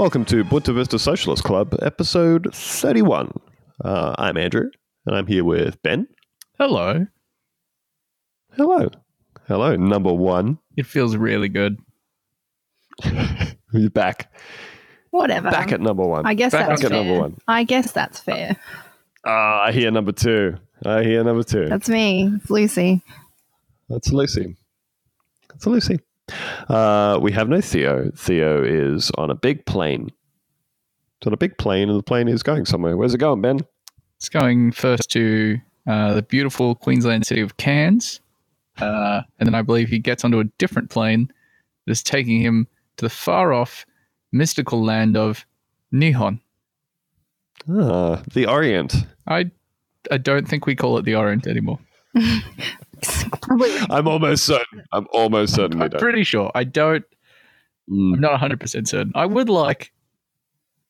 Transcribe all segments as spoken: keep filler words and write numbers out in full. Welcome to Buena Vista Socialist Club, episode thirty-one. Uh, I'm Andrew, and I'm here with Ben. Hello. Hello. Hello, number one. It feels really good. You're back. Whatever. Back at number one. I guess back that's back fair. At number one. I guess that's fair. Ah, uh, I hear number two. I hear number two. That's me. It's Lucy. That's Lucy. That's Lucy. Uh, we have no Theo. Theo is on a big plane. It's on a big plane, and the plane is going somewhere. Where's it going, Ben? It's going first to uh, the beautiful Queensland city of Cairns. Uh, and then I believe he gets onto a different plane that is taking him to the far-off mystical land of Nihon. Ah, the Orient. I, I don't think we call it the Orient anymore. I'm almost certain. I'm almost certain I'm, we I'm don't. Pretty sure. I don't. Mm. I'm not one hundred percent certain. I would like.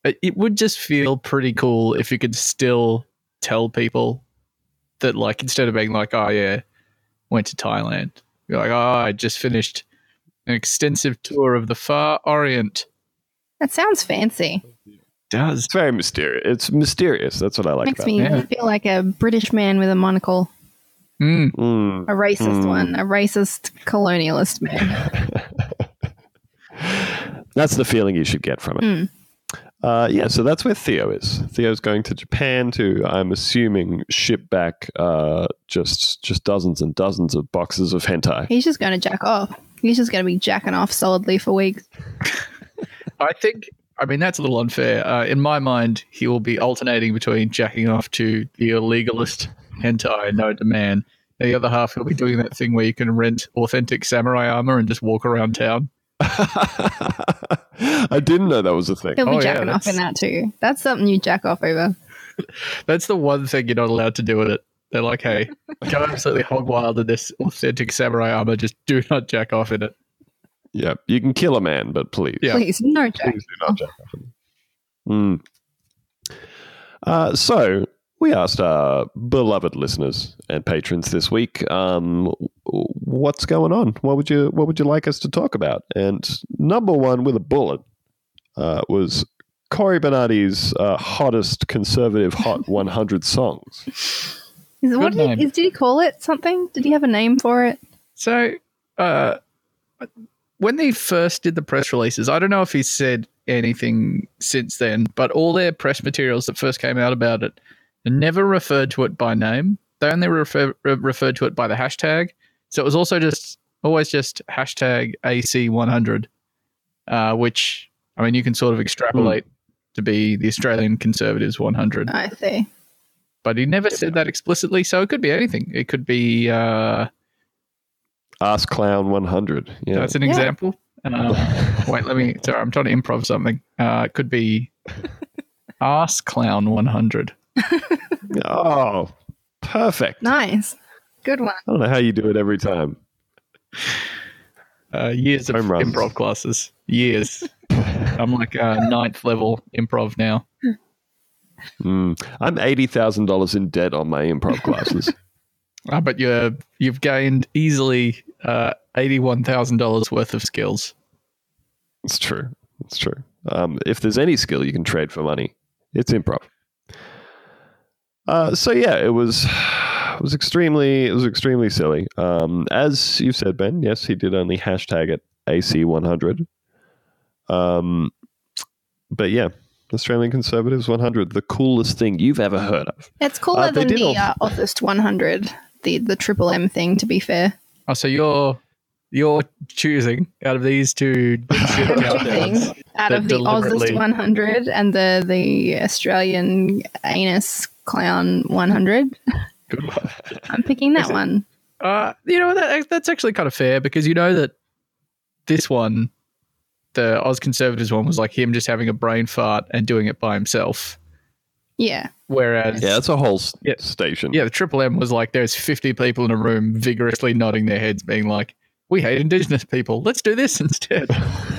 It would just feel pretty cool if you could still tell people that, like, instead of being like, oh, yeah, went to Thailand, you're like, oh, I just finished an extensive tour of the far Orient. That sounds fancy. Does. It's very mysterious. It's mysterious. That's what I like about it. Makes me yeah. feel like a British man with a monocle. Mm. Mm. A racist mm. one. A racist colonialist man. That's the feeling you should get from it. Mm. Uh, yeah, so that's where Theo is. Theo's going to Japan to, I'm assuming, ship back uh, just just dozens and dozens of boxes of hentai. He's just going to jack off. He's just going to be jacking off solidly for weeks. I think... I mean, that's a little unfair. Uh, in my mind, he will be alternating between jacking off to the illegalist hentai, no demand. The other half, he'll be doing that thing where you can rent authentic samurai armor and just walk around town. I didn't know that was a thing. He'll be oh, jacking yeah, off in that too. That's something you jack off over. That's the one thing you're not allowed to do in it. They're like, hey, go absolutely hog wild in this authentic samurai armor. Just do not jack off in it. Yeah, you can kill a man, but please. Yeah. Please, no jack. Please do not jack off. Mm. Uh, so, we asked our beloved listeners and patrons this week, um, what's going on? What would you What would you like us to talk about? And number one with a bullet uh, was Cory Bernardi's uh, hottest conservative Hot one hundred songs. Is it, what did he, is, did he call it something? Did he have a name for it? So, uh, when they first did the press releases, I don't know if he said anything since then, but all their press materials that first came out about it never referred to it by name. They only refer, re- referred to it by the hashtag. So it was also just always just hashtag A C one hundred, uh, which, I mean, you can sort of extrapolate mm. to be the Australian Conservatives one hundred. I see. But he never said that explicitly, so it could be anything. It could be... Uh, Ask Clown one hundred. Yeah. That's an yeah. example. Um, wait, let me... Sorry, I'm trying to improv something. Uh, it could be Ask Clown one hundred. Oh, perfect. Nice. Good one. I don't know how you do it every time. Uh, years Home of runs. Improv classes. Years. I'm like uh, ninth level improv now. Mm. I'm eighty thousand dollars in debt on my improv classes. Uh, but you're, you've gained easily uh, eighty-one thousand dollars worth of skills. It's true. It's true. Um, if there's any skill you can trade for money, it's improv. Uh, so yeah, it was it was extremely it was extremely silly. Um, as you said, Ben, yes, he did only hashtag it A C one hundred. Um, but yeah, Australian Conservatives one hundred, the coolest thing you've ever heard of. It's cooler uh, than the all- uh, Hottest one hundred. The, the Triple M thing, to be fair. Oh, so you're you're choosing out of these two choosing out of the Aussie one hundred and the the Australian Anus Clown one hundred. Good one. I'm picking that it, one. Uh, you know that that's actually kind of fair because you know that this one, the Oz Conservatives one, was like him just having a brain fart and doing it by himself. Yeah. Whereas yeah, that's a whole st- yeah, station. Yeah, the Triple M was like there's fifty people in a room vigorously nodding their heads, being like, "We hate Indigenous people. Let's do this instead." I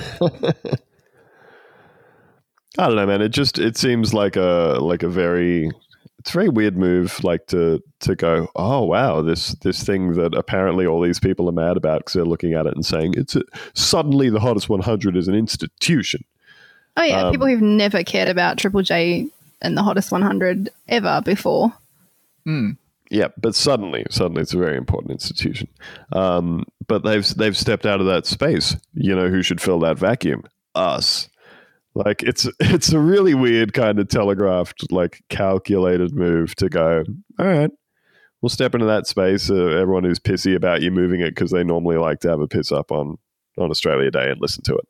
don't know, man. It just it seems like a like a very it's a very weird move, like to to go, oh wow, this this thing that apparently all these people are mad about because they're looking at it and saying it's a, suddenly the Hottest one hundred is an institution. Oh, yeah, um, people who've never cared about Triple J and the Hottest one hundred ever before. Mm. Yeah, but suddenly, suddenly it's a very important institution. Um, but they've they've stepped out of that space. You know who should fill that vacuum? Us. Like, it's it's a really weird kind of telegraphed, like, calculated move to go, all right, we'll step into that space. Uh, everyone who's pissy about you moving it, because they normally like to have a piss up on, on Australia Day and listen to it.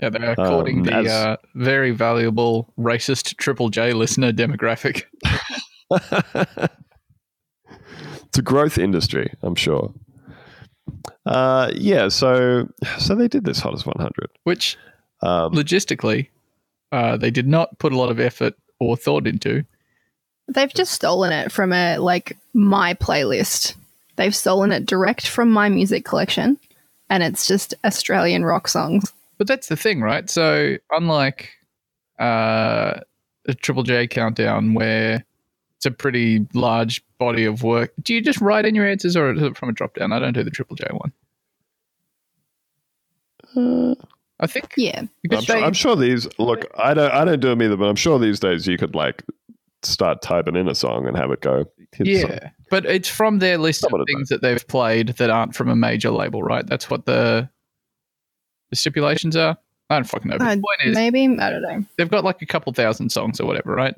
Yeah, they are courting um, the as, uh, very valuable racist Triple J listener demographic. It's a growth industry, I'm sure. Uh, yeah, so so they did this Hottest one hundred. Which, um, logistically, uh, they did not put a lot of effort or thought into. They've just stolen it from a, like, my playlist. They've stolen it direct from my music collection, and it's just Australian rock songs. But that's the thing, right? So unlike uh, a Triple J countdown where it's a pretty large body of work, do you just write in your answers, or is it from a drop-down? I don't do the Triple J one. Uh, I think. Yeah. I'm sure, I'm sure these – look, I don't I don't do them either, but I'm sure these days you could, like, start typing in a song and have it go. Yeah, song. But it's from their list of things that they've played that aren't from a major label, right? That's what the – The stipulations are? I don't fucking know. But uh, the point is, maybe, I don't know. They've got like a couple thousand songs or whatever, right?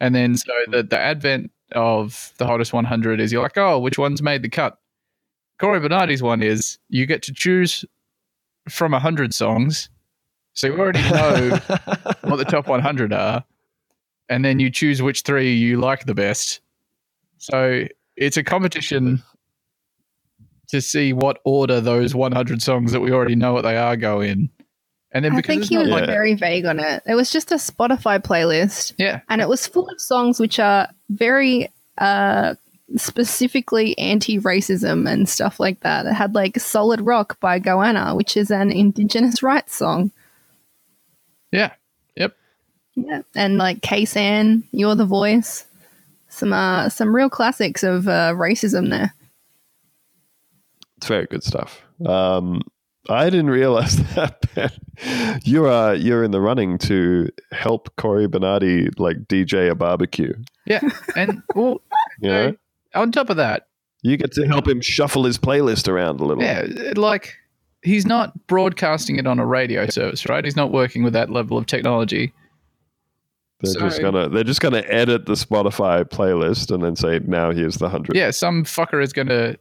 And then so the, the advent of the Hottest one hundred is you're like, oh, which one's made the cut? Cory Bernardi's one is you get to choose from one hundred songs. So you already know what the top one hundred are. And then you choose which three you like the best. So it's a competition to see what order those one hundred songs that we already know what they are go in. And then because I think he was like very vague on it. It was just a Spotify playlist. Yeah. And it was full of songs which are very uh, specifically anti-racism and stuff like that. It had like Solid Rock by Goanna, which is an Indigenous rights song. Yeah. Yep. Yeah. And like K-San, You're the Voice. Some, uh, some real classics of uh, racism there. It's very good stuff. Um, I didn't realize that, Ben. You are you're in the running to help Cory Bernardi like D J a barbecue. Yeah, and well, you know, on top of that, you get to help him shuffle his playlist around a little. Yeah, like he's not broadcasting it on a radio service, right? He's not working with that level of technology. They're so, just gonna they're just gonna edit the Spotify playlist and then say, now here's the hundred. Yeah, some fucker is gonna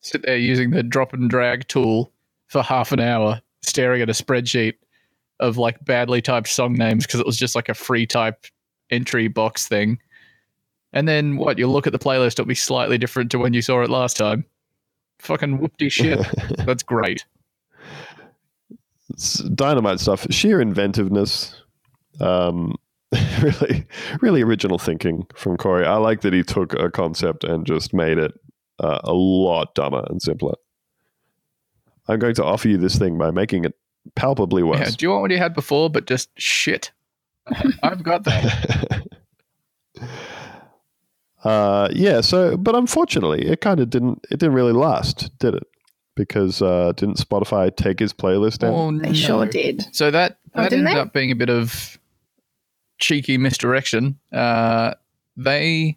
sit there using the drop and drag tool for half an hour, staring at a spreadsheet of like badly typed song names because it was just like a free type entry box thing. And then what? You'll look at the playlist, it'll be slightly different to when you saw it last time. Fucking whoopty shit. That's great. It's dynamite stuff. Sheer inventiveness. Um, really, really original thinking from Cory. I like that he took a concept and just made it Uh, a lot dumber and simpler. I'm going to offer you this thing by making it palpably worse. Yeah, do you want what you had before, but just shit? I've got that. uh, yeah, so, but unfortunately, it kind of didn't, it didn't really last, did it? Because uh, didn't Spotify take his playlist down? Oh, they no. sure did. So that, that oh, ended they? up being a bit of cheeky misdirection. Uh, they...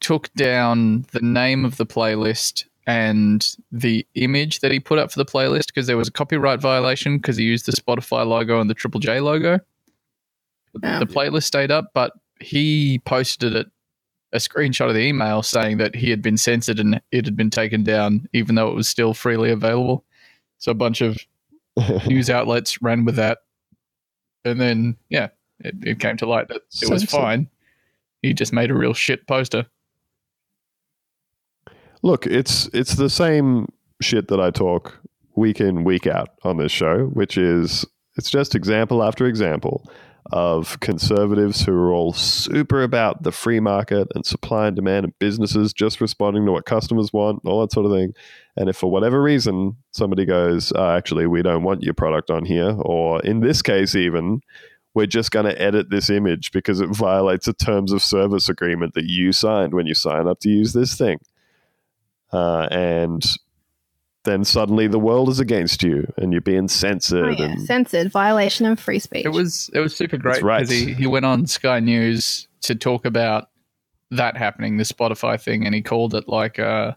took down the name of the playlist and the image that he put up for the playlist because there was a copyright violation because he used the Spotify logo and the Triple J logo. Yeah. The playlist stayed up, but he posted it, a screenshot of the email saying that he had been censored and it had been taken down even though it was still freely available. So a bunch of news outlets ran with that. And then, yeah, it, it came to light that it was fine. He just made a real shit poster. Look, it's it's the same shit that I talk week in, week out on this show, which is it's just example after example of conservatives who are all super about the free market and supply and demand and businesses just responding to what customers want, all that sort of thing. And if for whatever reason somebody goes, oh, actually, we don't want your product on here, or in this case even, we're just going to edit this image because it violates a terms of service agreement that you signed when you sign up to use this thing. Uh, and then suddenly the world is against you and you're being censored. Oh, yeah. and censored, violation of free speech. It was it was super great because right. he, he went on Sky News to talk about that happening, the Spotify thing, and he called it like, uh,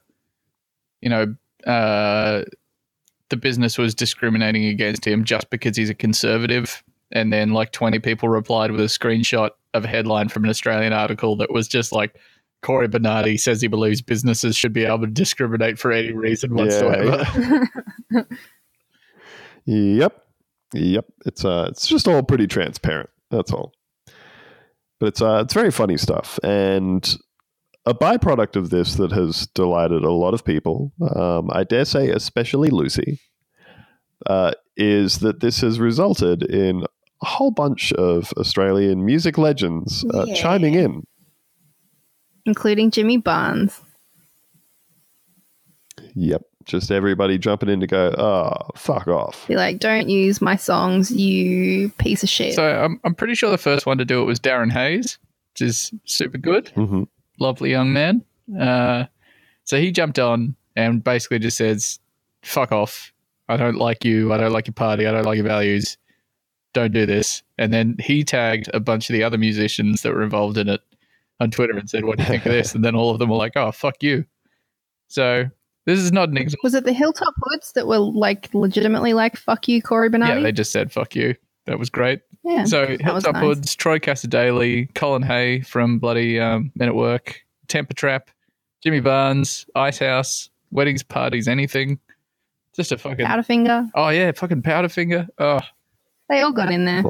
you know, uh, the business was discriminating against him just because he's a conservative. And then like twenty people replied with a screenshot of a headline from an Australian article that was just like, Cory Bernardi says he believes businesses should be able to discriminate for any reason whatsoever. Yeah. yep. Yep. It's uh it's just all pretty transparent. That's all. But it's uh it's very funny stuff. And a byproduct of this that has delighted a lot of people, um, I dare say especially Lucy, uh, is that this has resulted in a whole bunch of Australian music legends uh, yeah. chiming in. Including Jimmy Barnes. Yep. Just everybody jumping in to go, oh, fuck off. Be like, don't use my songs, you piece of shit. So I'm, I'm pretty sure the first one to do it was Darren Hayes, which is super good. Mm-hmm. Lovely young man. Uh, so he jumped on and basically just says, fuck off. I don't like you. I don't like your party. I don't like your values. Don't do this. And then he tagged a bunch of the other musicians that were involved in it on Twitter and said, what do you think of this? And then all of them were like, oh, fuck you. So this is not an example. Was it the Hilltop Hoods that were like legitimately like, fuck you, Cory Bernardi? Yeah, they just said, fuck you. That was great. Yeah. So Hilltop nice. Hoods, Troy Casadaly, Colin Hay from bloody um, Men at Work, Temper Trap, Jimmy Barnes, Icehouse, Weddings, Parties, anything. Just a fucking. Powderfinger. Oh, yeah, fucking Powderfinger. Oh. They all got in there.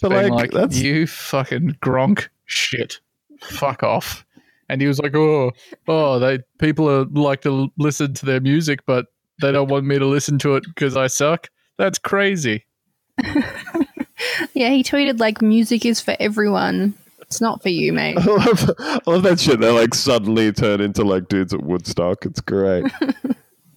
But like, like that's... you fucking Gronk shit, fuck off. And he was like, oh, oh, they people are, like to listen to their music, but they don't want me to listen to it because I suck. That's crazy. Yeah, he tweeted like, music is for everyone. It's not for you, mate. I love, I love that shit. They like suddenly turn into like dudes at Woodstock. It's great.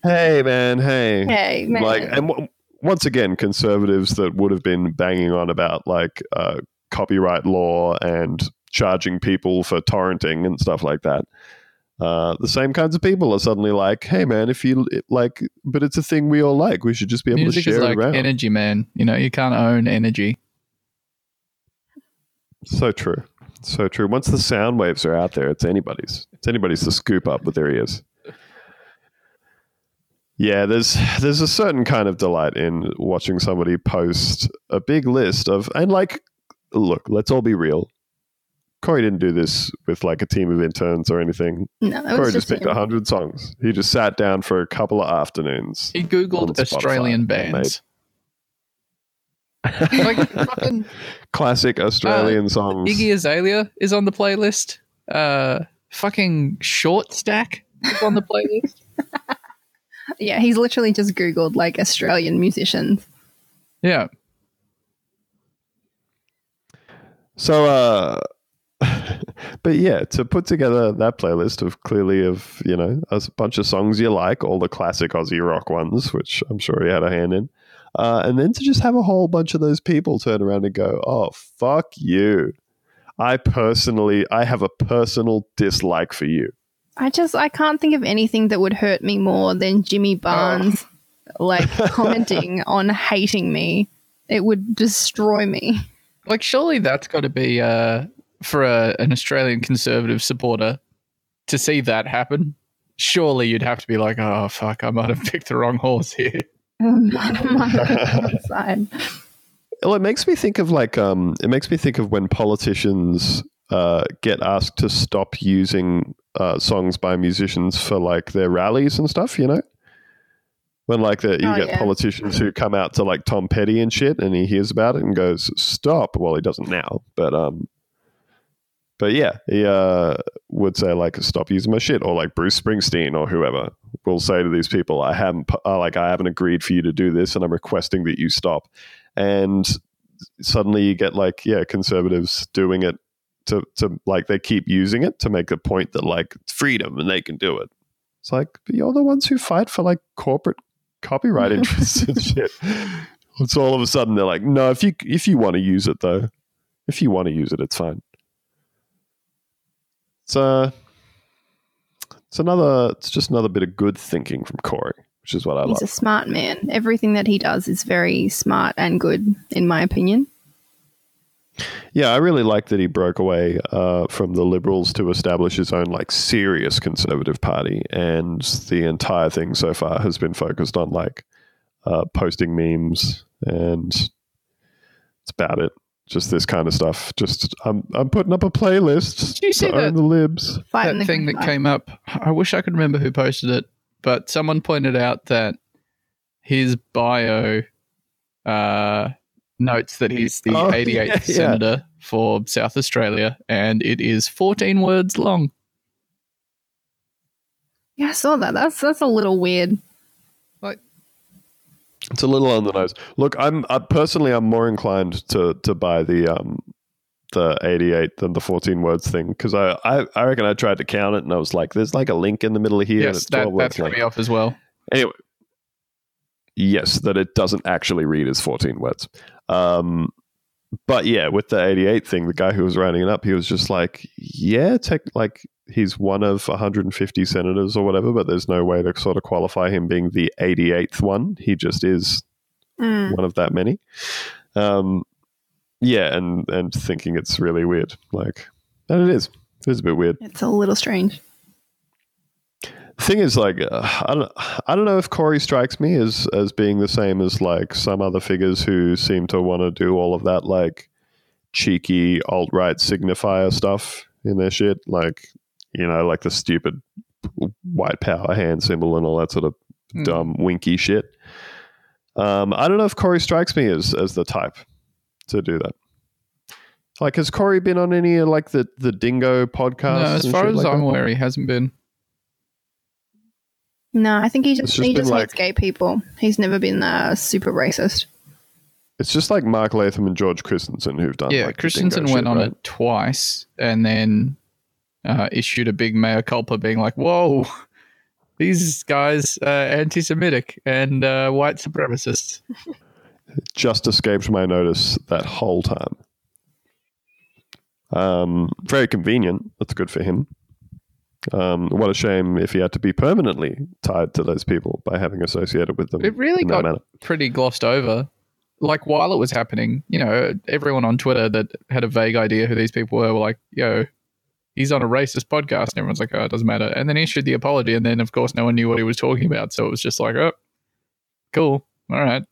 hey, man, hey. Hey, man. Like, and what? Once again, conservatives that would have been banging on about like uh, copyright law and charging people for torrenting and stuff like that. Uh, the same kinds of people are suddenly like, "Hey, man, if you like, but it's a thing we all like. We should just be able Music to share is like it around." Energy, man. You know, you can't own energy. So true, so true. Once the sound waves are out there, it's anybody's. It's anybody's to scoop up with their ears. Yeah, there's there's a certain kind of delight in watching somebody post a big list of, and like, look, let's all be real. Cory didn't do this with like a team of interns or anything. No, Cory just, just picked a hundred songs. He just sat down for a couple of afternoons. He Googled Australian bands. Like fucking classic Australian uh, songs. Iggy Azalea is on the playlist. Uh, fucking Short Stack is on the playlist. Yeah, he's literally just Googled, like, Australian musicians. Yeah. So, uh, but yeah, to put together that playlist of clearly of, you know, a bunch of songs you like, all the classic Aussie rock ones, which I'm sure he had a hand in, uh, and then to just have a whole bunch of those people turn around and go, oh, fuck you. I personally, I have a personal dislike for you. I just, I can't think of anything that would hurt me more than Jimmy Barnes, oh. like, commenting on hating me. It would destroy me. Like, surely that's got to be uh, for a, an Australian Conservative supporter to see that happen. Surely you'd have to be like, oh, fuck, I might have picked the wrong horse here. I might have picked the wrong side. Well, it makes me think of, like, um, it makes me think of when politicians uh, get asked to stop using Uh, songs by musicians for like their rallies and stuff, you know, when like the, you oh, get yeah. politicians who come out to like Tom Petty and shit, and he hears about it and goes stop. Well, he doesn't now, but um, but yeah, he uh, would say like stop using my shit, or like Bruce Springsteen or whoever will say to these people, I haven't uh, like I haven't agreed for you to do this, and I'm requesting that you stop. And suddenly you get like yeah, conservatives doing it. To, to like they keep using it to make the point that like freedom and they can do it. It's like, but you're the ones who fight for like corporate copyright interests and shit. It's all of a sudden they're like, no, if you if you want to use it though, if you want to use it, it's fine. It's uh, It's another. It's just another bit of good thinking from Cory, which is what I He's like. He's a smart man. Everything that he does is very smart and good, in my opinion. Yeah, I really like that he broke away uh, from the Liberals to establish his own like serious Conservative Party, and the entire thing so far has been focused on like uh, posting memes, and it's about it. Just this kind of stuff. Just I'm I'm putting up a playlist Did you see to that, own the libs. That the thing that life. came up. I wish I could remember who posted it, but someone pointed out that his bio uh, notes that he's the oh, eighty-eighth yeah, senator yeah. for South Australia, and it is fourteen words long. Yeah, I saw that. That's that's a little weird. It's a little on the nose. Look, I'm I personally, I'm more inclined to to buy the um the eighty-eight than the fourteen words thing, because I, I, I reckon I tried to count it and I was like, there's like a link in the middle of here. Yes, and it's that, twelve that threw me off as well. Anyway, yes, that it doesn't actually read as fourteen words. Um, but yeah, with the eighty-eight thing, the guy who was rounding it up, he was just like, yeah, tech, like he's one of one hundred fifty senators or whatever, but there's no way to sort of qualify him being the eighty-eighth one. He just is mm. one of that many. Um, yeah, and, and thinking it's really weird. Like, and it is. It is a bit weird. It's a little strange. Thing is, like, uh, I don't, I don't know if Cory strikes me as as being the same as like some other figures who seem to want to do all of that like cheeky alt-right signifier stuff in their shit, like, you know, like the stupid white power hand symbol and all that sort of mm. dumb winky shit. Um, I don't know if Cory strikes me as as the type to do that. Like, has Cory been on any of like the the Dingo podcast? No, as far as like I'm aware, he hasn't been. No, I think he just, just he just like, hates gay people. He's never been uh, super racist. It's just like Mark Latham and George Christensen who've done. Yeah, like Christensen went shit, on right? it twice and then uh, issued a big mea culpa, being like, "Whoa, these guys are anti-Semitic and uh, white supremacists." It just escaped my notice that whole time. Um, very convenient. That's good for him. Um, what a shame if he had to be permanently tied to those people by having associated with them. It really got manner. pretty glossed over. Like, while it was happening, you know, everyone on Twitter that had a vague idea who these people were were like, yo, he's on a racist podcast. And everyone's like, oh, it doesn't matter. And then he issued the apology. And then, of course, no one knew what he was talking about. So it was just like, oh, cool. All right.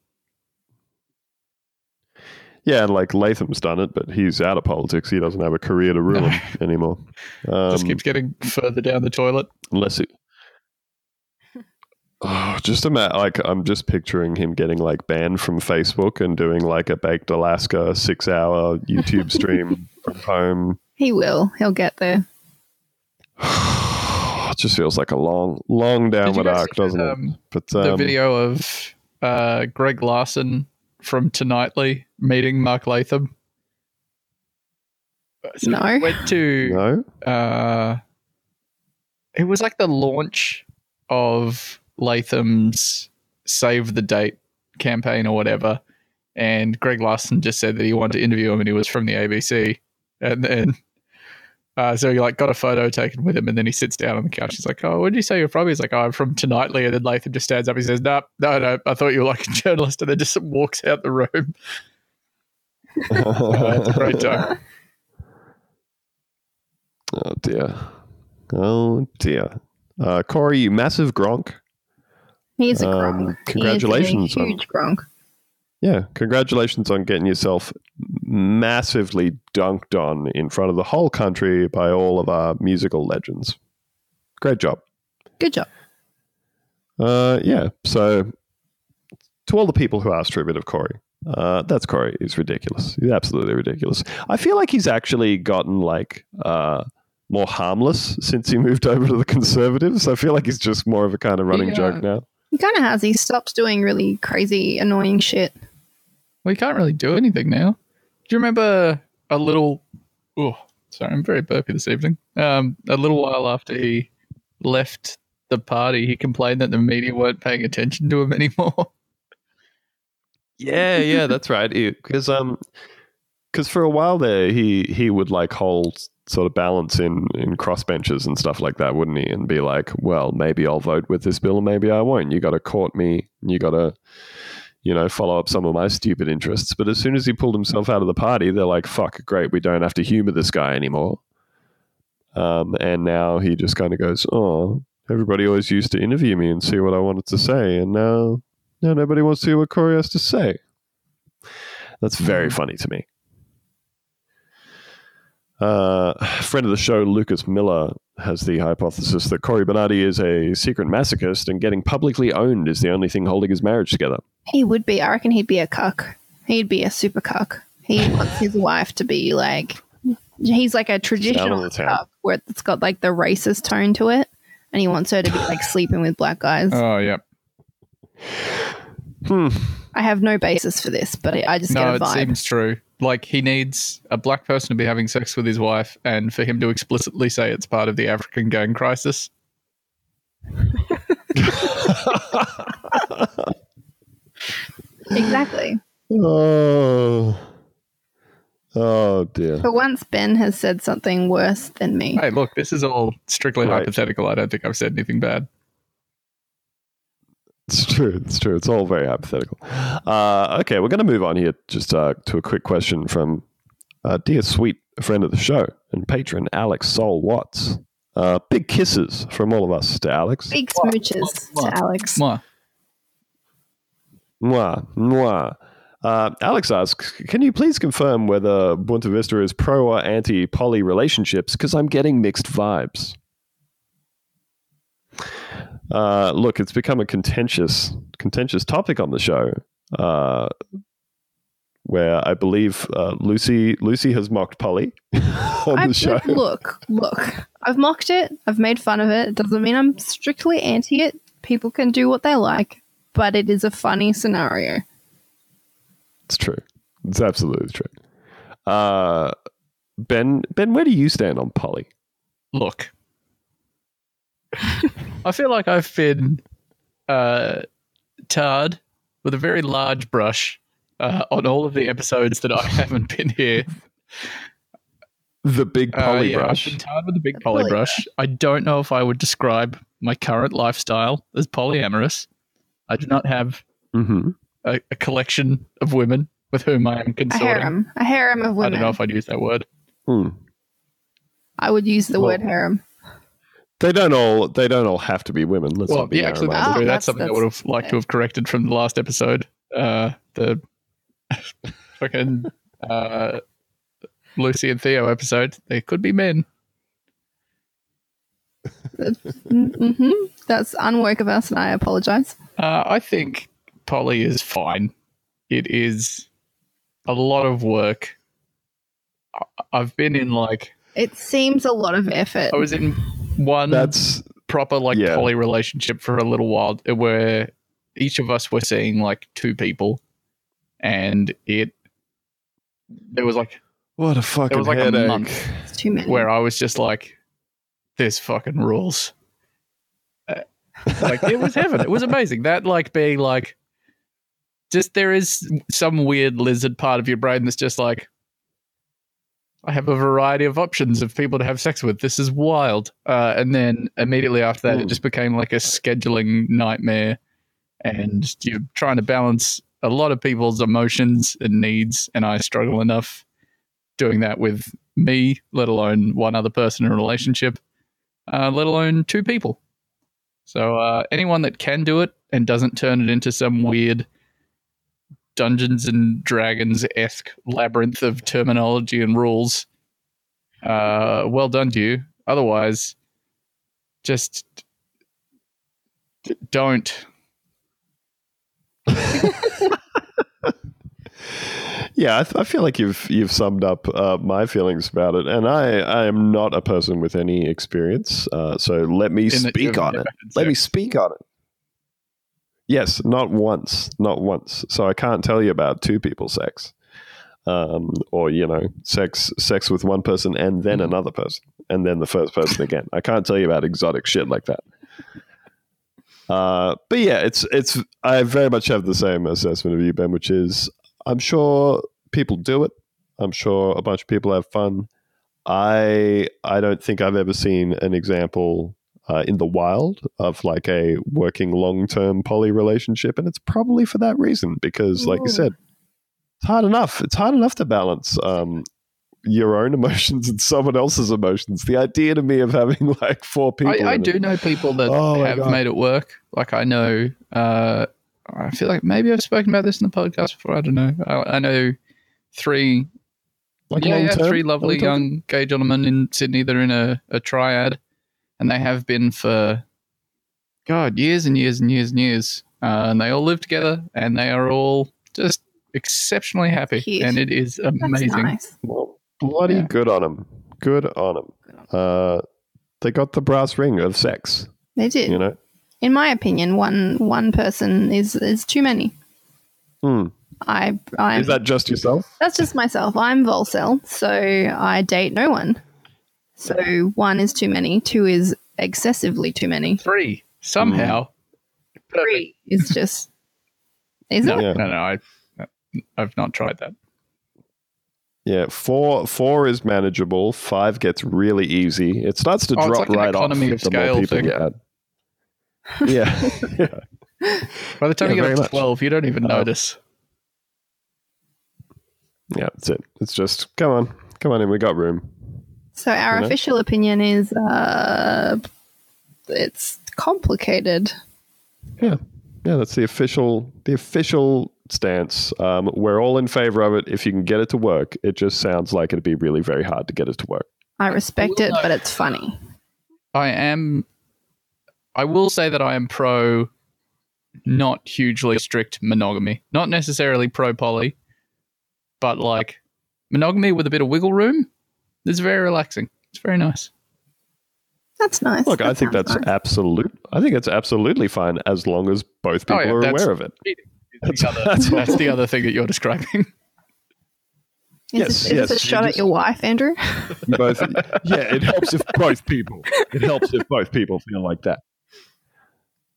Yeah, and like Latham's done it, but he's out of politics. He doesn't have a career to rule no. him anymore. Um, just keeps getting further down the toilet. Unless it. Oh, just a matter. Like, I'm just picturing him getting like banned from Facebook and doing like a Baked Alaska six hour YouTube stream from home. He will. He'll get there. It just feels like a long, long downward arc, doesn't it? Um, but um, the video of uh, Greg Larson from Tonightly meeting Mark Latham. So no. He went to, no. Uh, it was like the launch of Latham's Save the Date campaign or whatever. And Greg Larson just said that he wanted to interview him and he was from the A B C. And then, uh, so he like got a photo taken with him and then he sits down on the couch. He's like, oh, where did you say you're from? He's like, oh, I'm from Tonightly. And then Latham just stands up. He says, no, no, no. I thought you were like a journalist. And then just walks out the room. Oh, that's a great time. Oh, dear. Oh, dear. Uh, Cory, you massive gronk. He's a gronk. Um, congratulations. He is a huge on, gronk. Yeah, congratulations on getting yourself massively dunked on in front of the whole country by all of our musical legends. Great job. Good job. Uh, yeah, so to all the people who asked for a bit of Cory, uh, that's Cory. He's ridiculous. He's absolutely ridiculous. I feel like he's actually gotten like... Uh, more harmless since he moved over to the Conservatives. I feel like he's just more of a kind of running yeah. joke now. He kind of has. He stops doing really crazy, annoying shit. Well, he can't really do anything now. Do you remember a little... Oh, sorry, I'm very burpy this evening. Um, a little while after he left the party, he complained that the media weren't paying attention to him anymore. yeah, yeah, that's right. Because... um. Because for a while there, he he would like hold sort of balance in, in crossbenches and stuff like that, wouldn't he? And be like, well, maybe I'll vote with this bill and maybe I won't. You got to court me. You got to, you know, follow up some of my stupid interests. But as soon as he pulled himself out of the party, they're like, fuck, great. We don't have to humor this guy anymore. Um, and now he just kind of goes, oh, everybody always used to interview me and see what I wanted to say. And now, now nobody wants to hear what Cory has to say. That's very funny to me. Uh, friend of the show, Lucas Miller, has the hypothesis that Cory Bernardi is a secret masochist and getting publicly owned is the only thing holding his marriage together. He would be. I reckon he'd be a cuck. He'd be a super cuck. He wants his wife to be like, he's like a traditional cuck where it's got like the racist tone to it. And he wants her to be like sleeping with black guys. Oh, yeah. Hmm. I have no basis for this, but I just no, get a vibe. No, it seems true. Like, he needs a black person to be having sex with his wife and for him to explicitly say it's part of the African gang crisis. Exactly. Oh. Oh, dear. For once, Ben has said something worse than me. Hey, look, this is all strictly right. hypothetical. I don't think I've said anything bad. It's true. It's true. It's all very hypothetical. Uh, okay, we're going to move on here just uh, to a quick question from uh, dear sweet friend of the show and patron, Alex Sol Watts. Uh, big kisses from all of us to Alex. Big smooches to Alex. Mwah. Mwah. Mwah. Uh, Alex asks, can you please confirm whether Buena Vista is pro or anti-poly relationships? Because I'm getting mixed vibes. Uh, look, it's become a contentious contentious topic on the show uh, where I believe uh, Lucy Lucy has mocked poly on I've, the show. Look, look, I've mocked it. I've made fun of it. It doesn't mean I'm strictly anti it. People can do what they like, but it is a funny scenario. It's true. It's absolutely true. Uh, Ben, Ben, where do you stand on poly? Look. I feel like I've been uh, tarred with a very large brush uh, on all of the episodes that I haven't been here. The big poly uh, yeah, brush. I've been tarred with the big the poly, poly brush. brush. I don't know if I would describe my current lifestyle as polyamorous. I do not have mm-hmm. a, a collection of women with whom I am consorting. A harem. A harem of women. I don't know if I'd use that word. Hmm. I would use the well, word harem. They don't all. They don't all have to be women. Let's well, not be yeah, actually, that's, oh, that's something that's, I would have liked okay. to have corrected from the last episode. Uh, the fucking uh, Lucy and Theo episode. They could be men. Mm-hmm. That's unwork of us, and I apologize. Uh, I think poly is fine. It is a lot of work. I've been in like. It seems a lot of effort. I was in. One that's proper like yeah. poly relationship for a little while where each of us were seeing like two people and it there was like what a fucking there was like headache. A month it's too many. Where I was just like this fucking rules uh, like it was heaven. It was amazing that like being like just there is some weird lizard part of your brain that's just like I have a variety of options of people to have sex with. This is wild. Uh, and then immediately after that, Ooh. It just became like a scheduling nightmare. And you're trying to balance a lot of people's emotions and needs. And I struggle enough doing that with me, let alone one other person in a relationship, uh, let alone two people. So uh, anyone that can do it and doesn't turn it into some weird Dungeons and Dragons-esque labyrinth of terminology and rules. Uh, well done to you. Otherwise, just d- don't. Yeah, I, th- I feel like you've you've summed up uh, my feelings about it, and I, I am not a person with any experience, uh, so let me speak on it. Let me speak on it. Yes, not once, not once. So I can't tell you about two people sex, um, or you know, sex, sex with one person and then another person, and then the first person again. I can't tell you about exotic shit like that. Uh, but yeah, it's it's. I very much have the same assessment of you, Ben, which is I'm sure people do it. I'm sure a bunch of people have fun. I I don't think I've ever seen an example uh, in the wild of like a working long-term poly relationship, and it's probably for that reason because, like Ooh. I said, it's hard enough. It's hard enough to balance um, your own emotions and someone else's emotions. The idea to me of having like four people. I, I do it. know people that oh have made it work. Like I know. Uh, I feel like maybe I've spoken about this in the podcast before. I don't know. I, I know three. Like yeah, yeah, three lovely young gay gentlemen in Sydney. They're in a, a triad, and they have been for, God, years and years and years and years. Uh, and they all live together, and they are all just exceptionally happy. Cute. And it is amazing. Nice. Well, bloody yeah. good on them. Good on them. Uh, they got the brass ring of sex. They did. You know, in my opinion, one one person is is too many. Hmm. I I'm, Is that just yourself? That's just myself. I'm Volcel, so I date no one. So one is too many. Two is excessively too many. Three, somehow. Mm. Three is just... Is no, it? Yeah. No, no, I, I've not tried that. Yeah, four Four is manageable. Five gets really easy. It starts to oh, drop it's like right an economy off of the scale more people thing. Get at. Yeah. yeah. By the time yeah, you get up to twelve, much. you don't even um, notice. Yeah, that's it. It's just, come on. Come on in. We got room. So our you know? official opinion is uh, it's complicated. Yeah. Yeah, that's the official the official stance. Um, we're all in favour of it. If you can get it to work, it just sounds like it'd be really very hard to get it to work. I respect I it, know. but it's funny. I am... I will say that I am pro not hugely strict monogamy. Not necessarily pro-poly. But like monogamy with a bit of wiggle room, it's very relaxing. It's very nice. That's nice. Look, that I think that's nice. absolute. I think it's absolutely fine as long as both people oh, yeah, are aware of it. That's the, other, that's, that's the other thing that you're describing. Is yes, it, yes. Is it a shot just, at your wife, Andrew? You both, yeah, it helps if both people. It helps if both people feel like that.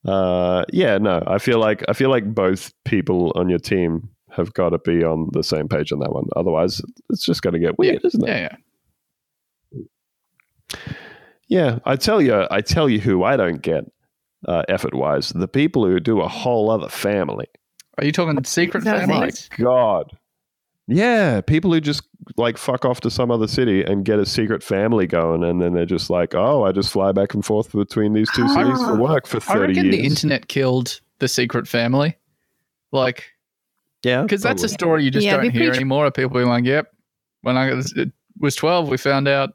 Uh, yeah, no, I feel like I feel like both people on your team have got to be on the same page on that one. Otherwise, it's just going to get weird, yeah, isn't it? Yeah, yeah. Yeah, I tell you, I tell you who I don't get uh, effort-wise, the people who do a whole other family. Are you talking secret families? My God. Yeah, people who just like fuck off to some other city and get a secret family going, and then they're just like, oh, I just fly back and forth between these two cities for work for thirty years. I reckon years. The internet killed the secret family. Like... Yeah, because that's a story you just yeah, don't hear pretty... anymore. People being like, "Yep, when I was twelve, we found out,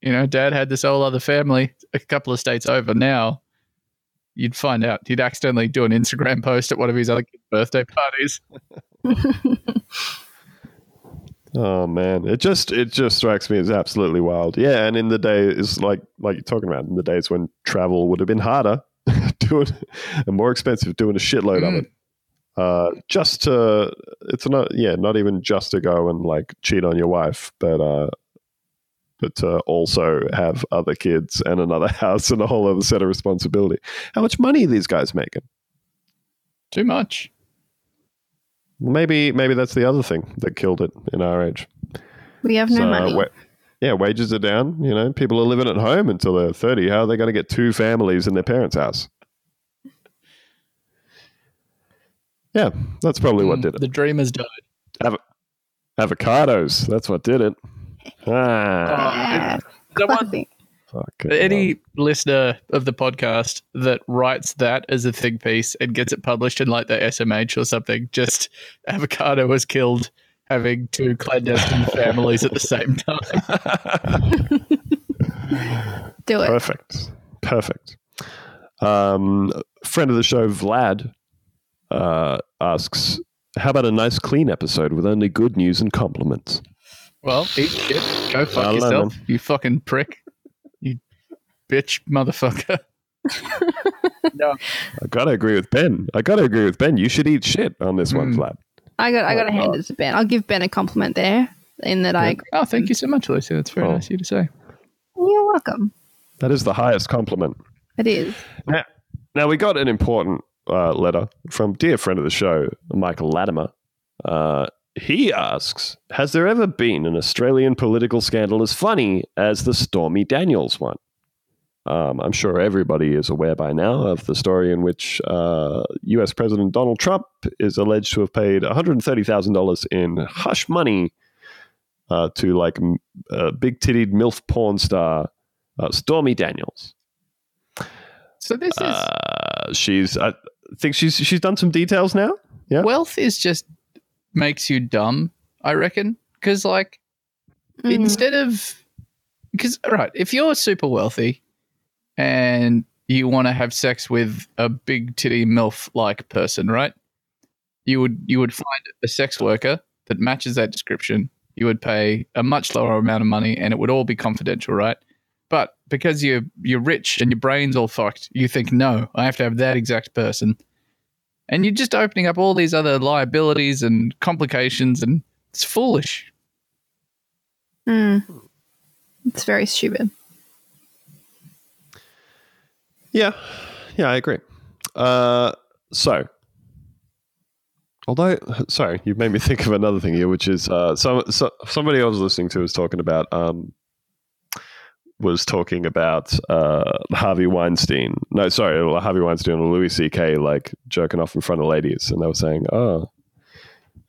you know, Dad had this whole other family a couple of states over." Now, you'd find out he'd accidentally do an Instagram post at one of his other kids' birthday parties. Oh man, it just it just strikes me as absolutely wild. Yeah, and in the days like like you're talking about, in the days when travel would have been harder, doing and more expensive, doing a shitload mm. of it. Uh, just to, it's not, yeah, not even just to go and like cheat on your wife, but, uh, but to also have other kids and another house and a whole other set of responsibility. How much money are these guys making? Too much. Maybe, maybe that's the other thing that killed it in our age. We have no so, money. Wa- yeah. Wages are down. You know, people are living at home until they're thirty. How are they going to get two families in their parents' house? Yeah, that's probably mm, what did it. The dream has died. Avo- avocados, that's what did it. Ah. Oh, yeah. Someone, any God. listener of the podcast that writes that as a think piece and gets it published in like the S M H or something, just avocado was killed having two clandestine families at the same time. Do it. Perfect. Perfect. Um, friend of the show, Vlad, Uh, asks, how about a nice clean episode with only good news and compliments? Well, eat shit. Go fuck yourself, know, you fucking prick. You bitch motherfucker. No. I gotta agree with Ben. I gotta agree with Ben. You should eat shit on this mm. one, Vlad. I got I gotta oh, hand it to Ben. I'll give Ben a compliment there in that yeah. I agree. Oh, thank you so much, Lucy. That's very oh. nice of you to say. You're welcome. That is the highest compliment. It is. Now, now we got an important Uh, letter from dear friend of the show, Mark Latham, uh, He asks, has there ever been an Australian political scandal as funny as the Stormy Daniels one? Um, I'm sure everybody is aware by now of the story in which uh, U S President Donald Trump is alleged to have paid one hundred thirty thousand dollars in hush money uh, to like uh, big-titted MILF porn star uh, Stormy Daniels. So this is... Uh, she's, I think she's she's done some details now. Yeah, wealth is just... makes you dumb, I reckon. Because, like, mm. instead of... Because, right, if you're super wealthy and you want to have sex with a big titty MILF-like person, right, you would you would find a sex worker that matches that description. You would pay a much lower amount of money and it would all be confidential, right? But because you're, you're rich and your brain's all fucked, you think, no, I have to have that exact person. And you're just opening up all these other liabilities and complications, and it's foolish. Mm. It's very stupid. Yeah. Yeah, I agree. Uh, so, although, sorry, you've made me think of another thing here, which is uh, some, so, somebody I was listening to was talking about, um, was talking about uh, Harvey Weinstein. No, sorry, Harvey Weinstein or Louis C K like jerking off in front of ladies. And they were saying, oh,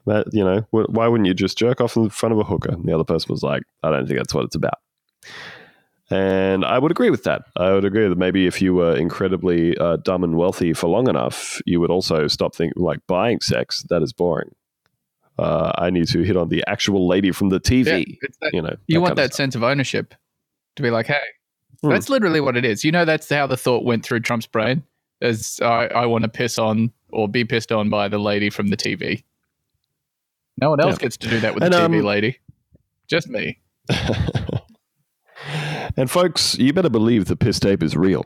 that, you know, wh- why wouldn't you just jerk off in front of a hooker? And the other person was like, I don't think that's what it's about. And I would agree with that. I would agree that maybe if you were incredibly uh, dumb and wealthy for long enough, you would also stop thinking like buying sex. That is boring. Uh, I need to hit on the actual lady from the T V. Yeah, that, you know, you that want that of sense of ownership. To be like, hey, that's literally what it is. You know, that's how the thought went through Trump's brain is I, I want to piss on or be pissed on by the lady from the T V. No one else yeah. gets to do that with and, the T V um, lady. Just me. And folks, you better believe the piss tape is real.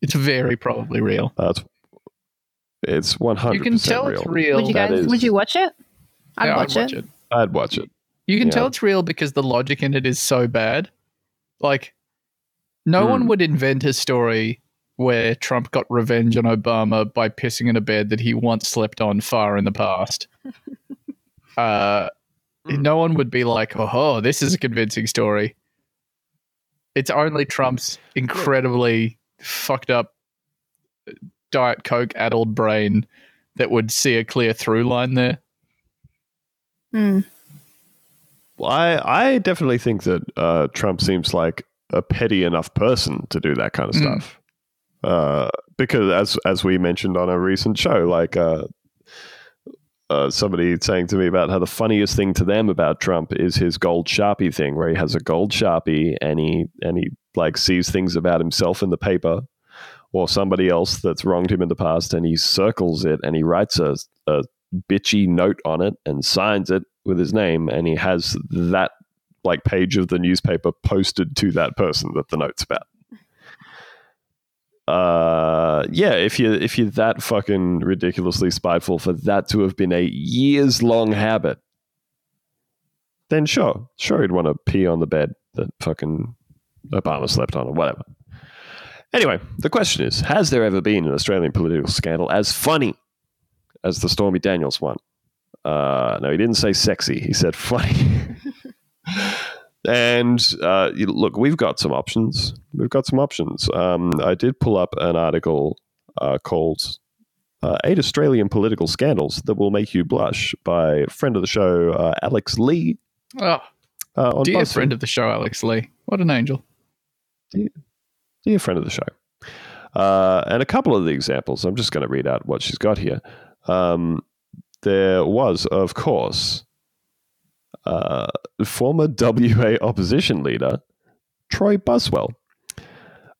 It's very probably real. Uh, it's, it's one hundred percent You can tell real. It's real. Would you, guys, is, would you watch it? I'd, yeah, watch, I'd watch it. it. I'd watch it. You can yeah. tell it's real because the logic in it is so bad. Like, no mm. one would invent a story where Trump got revenge on Obama by pissing in a bed that he once slept on far in the past. uh, mm. No one would be like, oh, oh, this is a convincing story. It's only Trump's incredibly fucked up Diet Coke addled brain that would see a clear through line there. Hmm. I, I definitely think that uh, Trump seems like a petty enough person to do that kind of stuff. Mm. Uh, because as as we mentioned on a recent show, like uh, uh, somebody saying to me about how the funniest thing to them about Trump is his gold Sharpie thing, where he has a gold Sharpie and he and he like sees things about himself in the paper or somebody else that's wronged him in the past, and he circles it and he writes a, a bitchy note on it and signs it with his name, and he has that like page of the newspaper posted to that person that the note's about. Uh, yeah, if you if you're that fucking ridiculously spiteful for that to have been a years long habit, then sure, sure he'd want to pee on the bed that fucking Obama slept on or whatever. Anyway, the question is: has there ever been an Australian political scandal as funny as the Stormy Daniels one? Uh, no, he didn't say sexy. He said funny. And uh, look, we've got some options. We've got some options. Um, I did pull up an article uh, called uh, Eight Australian Political Scandals That Will Make You Blush by a friend of the show, uh, Alex Lee. Oh, uh, dear Boston. Friend of the show, Alex Lee. What an angel. Dear, dear friend of the show. Uh, and a couple of the examples. I'm just going to read out what she's got here. Um There was, of course, uh, former W A opposition leader, Troy Buswell,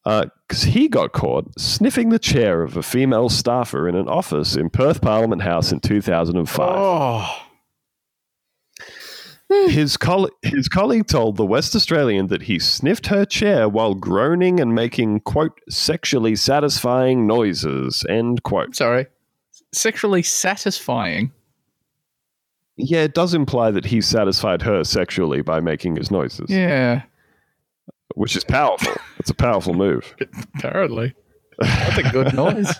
because uh, he got caught sniffing the chair of a female staffer in an office in Perth Parliament House in two thousand five. Oh. His, coll- his colleague told the West Australian that he sniffed her chair while groaning and making, quote, sexually satisfying noises, end quote. Sorry. Sexually satisfying. Yeah, it does imply that he satisfied her sexually by making his noises. Yeah. Which is powerful. It's a powerful move. Apparently. That's a good noise.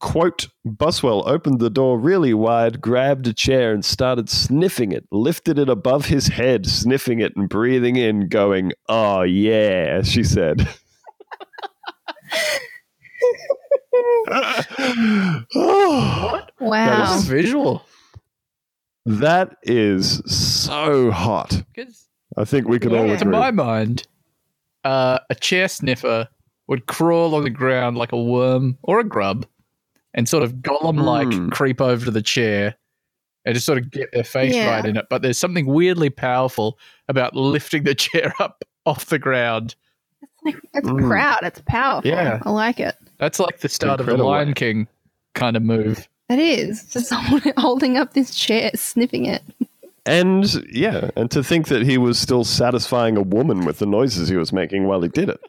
Quote, Buswell opened the door really wide, grabbed a chair and started sniffing it, lifted it above his head, sniffing it and breathing in, going, oh, yeah, she said. Oh, wow. That was visual. That is so hot. I think we could yeah. all agree. To my mind, uh, a chair sniffer would crawl on the ground like a worm or a grub and sort of Gollum-like mm. creep over to the chair and just sort of get their face yeah. right in it. But there's something weirdly powerful about lifting the chair up off the ground. It's, like, it's mm. proud. It's powerful. Yeah. I like it. That's like the start of the Lion King kind of move. It is. Just holding up this chair, sniffing it. And, yeah, and to think that he was still satisfying a woman with the noises he was making while he did it.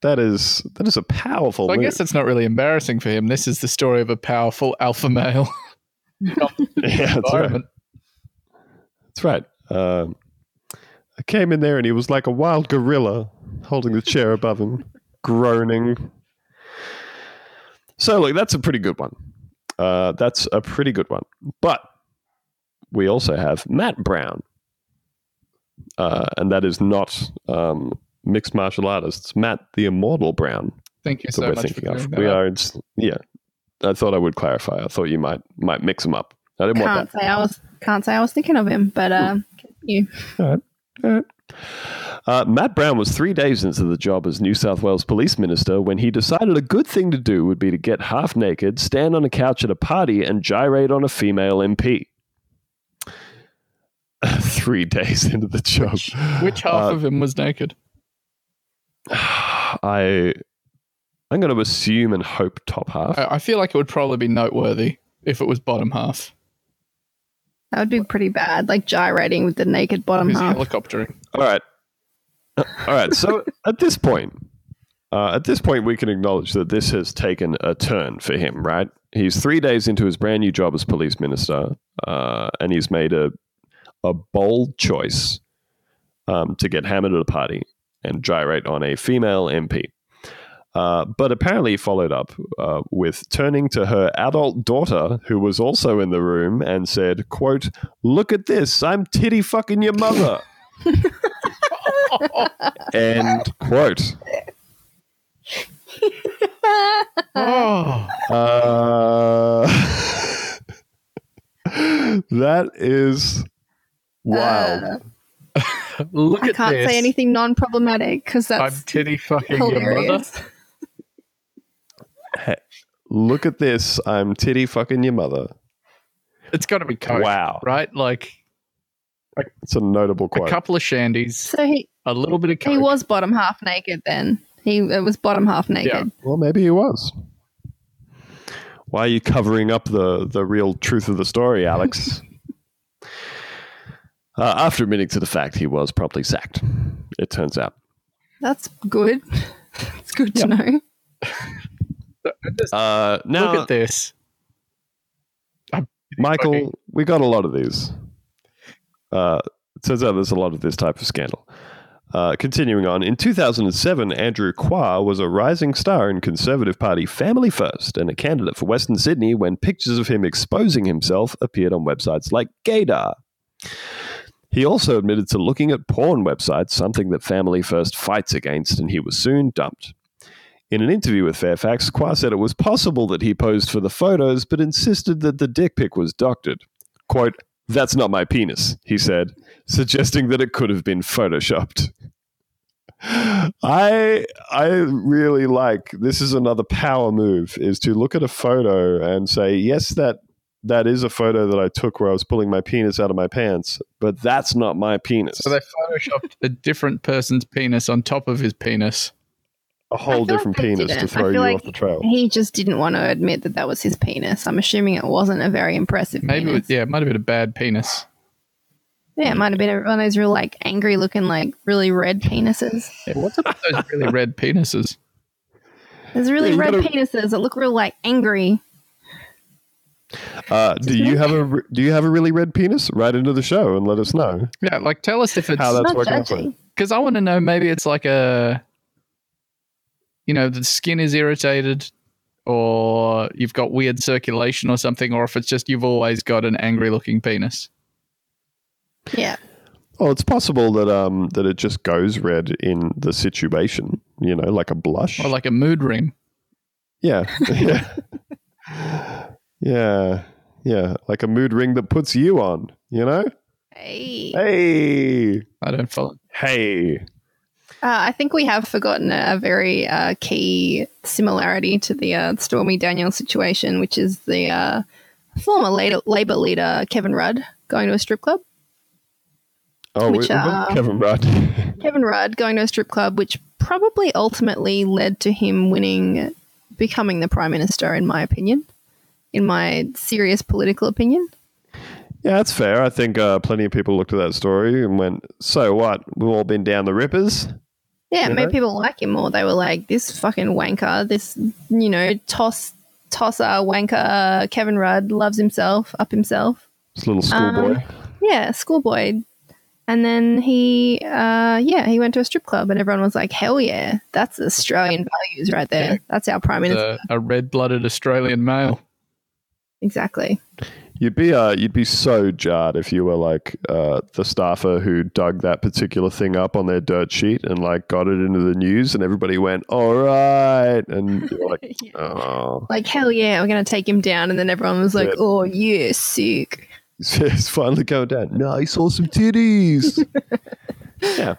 That is that is a powerful so I move. Guess it's not really embarrassing for him. This is the story of a powerful alpha male. Yeah, that's right. That's right. Um, I came in there and he was like a wild gorilla holding the chair above him, groaning. So, look, that's a pretty good one. Uh, that's a pretty good one. But we also have Matt Brown. Uh, and that is not... Um, mixed martial artists, Matt the Immortal Brown. Thank you so much for doing that. We are, yeah. I thought I would clarify. I thought you might might mix them up. I didn't can't want that. Say I was can't say I was thinking of him, but um, continue. All right, all right. Uh, Matt Brown was three days into the job as New South Wales Police Minister when he decided a good thing to do would be to get half naked, stand on a couch at a party, and gyrate on a female M P. Three days into the job, which, which half uh, of him was naked? I, I'm going to assume and hope top half. I feel like it would probably be noteworthy if it was bottom half. That would be pretty bad, like gyrating with the naked bottom half. Helicoptering. All right. All right. So at this point, uh, at this point, we can acknowledge that this has taken a turn for him, right? He's three days into his brand new job as police minister, uh, and he's made a, a bold choice um, to get hammered at a party and gyrate on a female M P. Uh, but apparently followed up uh, with turning to her adult daughter, who was also in the room, and said, quote, look at this, I'm titty fucking your mother. End quote. Oh. Uh, that is wild. Uh. Look I at can't this. Say anything non-problematic because that's I'm titty fucking hilarious. Your mother. Hey, look at this. I'm titty fucking your mother. It's got to be coke, wow, right? Like, like, it's a notable quote. A couple of shandies. So he, a little bit of coke. He was bottom half naked then. He it was bottom half naked. Yeah. Well, maybe he was. Why are you covering up the the real truth of the story, Alex? Uh, after admitting to the fact, he was promptly sacked, it turns out. That's good. It's good to yep. know. uh, now, look at this. Michael, okay. We got a lot of these. Uh, it turns out there's a lot of this type of scandal. Uh, continuing on, in two thousand seven, Andrew Quah was a rising star in Conservative Party Family First and a candidate for Western Sydney when pictures of him exposing himself appeared on websites like Gaydar. He also admitted to looking at porn websites, something that Family First fights against, and he was soon dumped. In an interview with Fairfax, Quah said it was possible that he posed for the photos, but insisted that the dick pic was doctored. Quote, that's not my penis, he said, suggesting that it could have been photoshopped. I I really like, this is another power move, is to look at a photo and say, yes, that That is a photo that I took where I was pulling my penis out of my pants, but that's not my penis. So they photoshopped a different person's penis on top of his penis. A whole different like penis didn't. to throw you like off the trail. He just didn't want to admit that that was his penis. I'm assuming it wasn't a very impressive Maybe penis. It was, yeah, it might have been a bad penis. Yeah, it might have been one of those real like angry looking like really red penises. Yeah, what's up with those really red penises? There's really yeah, red gotta... penises that look real like angry. Uh, do you have a do you have a really red penis? Write into the show and let us know. Yeah, like tell us if it's how that's working out. Because I want to know. Maybe it's like a, you know, the skin is irritated, or you've got weird circulation or something, or if it's just you've always got an angry-looking penis. Yeah. Oh, it's possible that um that it just goes red in the situation, you know, like a blush. Or like a mood ring. Yeah. Yeah. Yeah. Yeah. Like a mood ring that puts you on, you know? Hey. Hey. I don't follow. Hey. Uh, I think we have forgotten a, a very uh, key similarity to the uh, Stormy Daniels situation, which is the uh, former la- Labor leader Kevin Rudd going to a strip club. Oh, which, we, uh, Kevin Rudd. Kevin Rudd going to a strip club, which probably ultimately led to him winning, becoming the Prime Minister, in my opinion, in my serious political opinion. Yeah, that's fair. I think uh, plenty of people looked at that story and went, so what? We've all been down the rippers. Yeah, it made people like him more. They were like, this fucking wanker, this, you know, toss, tosser, wanker, Kevin Rudd loves himself, up himself. This little schoolboy. Um, yeah, schoolboy. And then he, uh, yeah, he went to a strip club and everyone was like, hell yeah, that's Australian values right there. That's our Prime Minister. A, a red-blooded Australian male. Exactly. You'd be uh, you'd be so jarred if you were like uh, the staffer who dug that particular thing up on their dirt sheet and like got it into the news and everybody went, all right. And you're like, yeah. Oh. Like, hell yeah, we're going to take him down. And then everyone was like, yeah. Oh, yeah, sick. It's finally going down. No, I saw some titties. Yeah.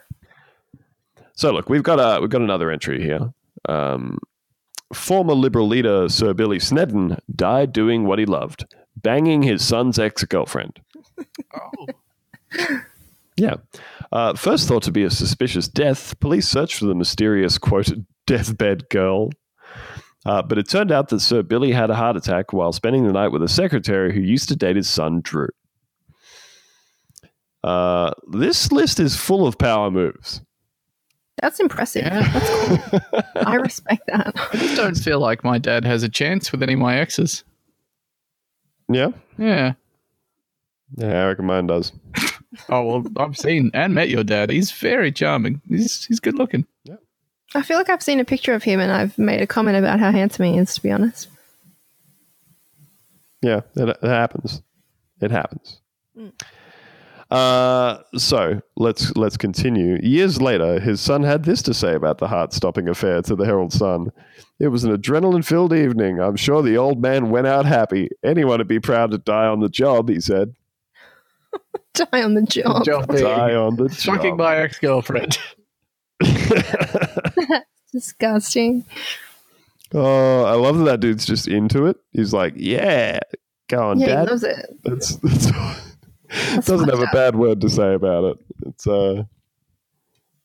So, look, we've got, a, we've got another entry here. Um, former Liberal leader Sir Billy Snedden died doing what he loved. Banging his son's ex-girlfriend. Oh. Yeah. Uh, first thought to be a suspicious death, police searched for the mysterious, quote, deathbed girl. Uh, but it turned out that Sir Billy had a heart attack while spending the night with a secretary who used to date his son, Drew. Uh, this list is full of power moves. That's impressive. Yeah. That's cool. I respect that. I just don't feel like my dad has a chance with any of my exes. Yeah? Yeah. Yeah, I reckon mine does. Oh, well, I've seen and met your dad. He's very charming. He's he's good looking. Yeah. I feel like I've seen a picture of him and I've made a comment about how handsome he is, to be honest. Yeah, it, it happens. It happens. Mm. Uh, so, let's let's continue. Years later, his son had this to say about the heart-stopping affair to the Herald Sun. It was an adrenaline-filled evening. I'm sure the old man went out happy. Anyone would be proud to die on the job, he said. Die on the job. job die on the job. Fucking my ex-girlfriend. That's disgusting. Oh, I love that that dude's just into it. He's like, yeah, go on, yeah, Dad. He loves it. That's, that's That's doesn't have up. a bad word to say about it. It's uh,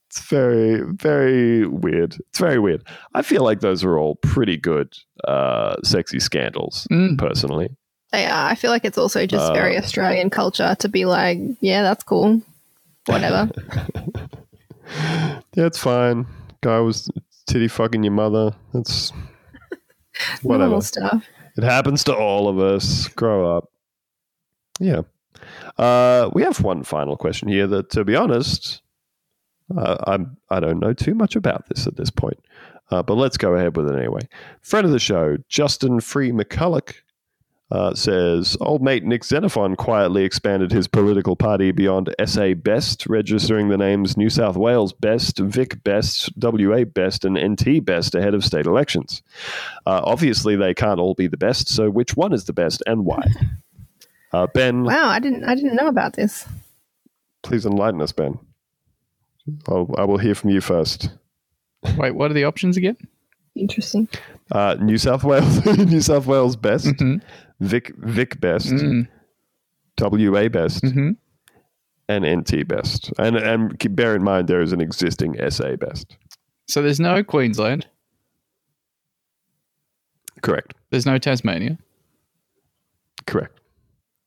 it's very, very weird. It's very weird. I feel like those are all pretty good uh, sexy scandals, mm. personally. They are. I feel like it's also just uh, very Australian culture to be like, yeah, that's cool. Whatever. Yeah, it's fine. Guy was titty fucking your mother. That's whatever. Normal stuff. It happens to all of us. Grow up. Yeah. Uh, we have one final question here that, to be honest, uh, I'm, I don't know too much about this at this point, uh, but let's go ahead with it anyway. Friend of the show, Justin Free McCulloch, uh, says, old mate Nick Xenophon quietly expanded his political party beyond S A Best, registering the names New South Wales Best, Vic Best, W A Best, and N T Best ahead of state elections. Uh, obviously, they can't all be the best, so which one is the best and why? Uh, Ben. Wow, I didn't I didn't know about this. Please enlighten us, Ben. I'll, I will hear from you first. Wait, what are the options again? Interesting. Uh, New South Wales, New South Wales Best, mm-hmm. Vic Vic Best, mm-hmm. W A Best, mm-hmm. and N T Best. And and bear in mind there is an existing S A Best. So there's no Queensland. Correct. There's no Tasmania. Correct.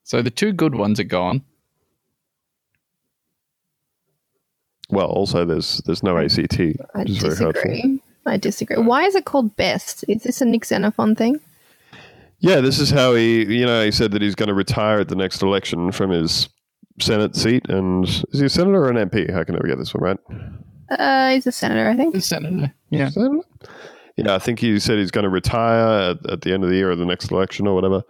So the two good ones are gone. Well, also there's there's no A C T. I disagree. I disagree. Why is it called Best? Is this a Nick Xenophon thing? Yeah, this is how he, you know, he said that he's going to retire at the next election from his Senate seat. And is he a senator or an M P? I can never get this one right. Uh, he's a senator, I think. He's a senator. Yeah. Senator? yeah, I think he said he's going to retire at, at the end of the year or the next election or whatever,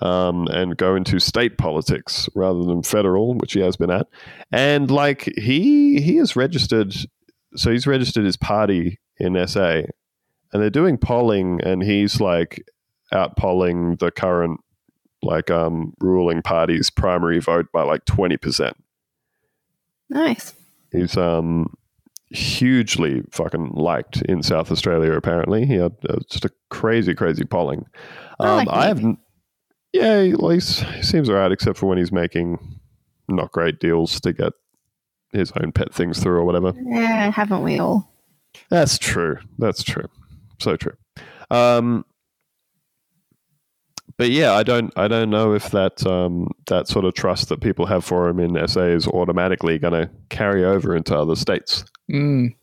um, and go into state politics rather than federal, which he has been at. And like he he is registered, so he's registered his party in S A, and they're doing polling, and he's like out polling the current like um, ruling party's primary vote by like twenty percent. Nice. He's um. hugely fucking liked in South Australia, apparently. He had uh, just a crazy, crazy polling. Um, I, like I haven't... Yeah, he, well, he's, he seems all right, except for when he's making not great deals to get his own pet things through or whatever. Yeah, haven't we all? That's true. That's true. So true. Um, but yeah, I don't I don't know if that um, that sort of trust that people have for him in S A is automatically going to carry over into other states. Mm.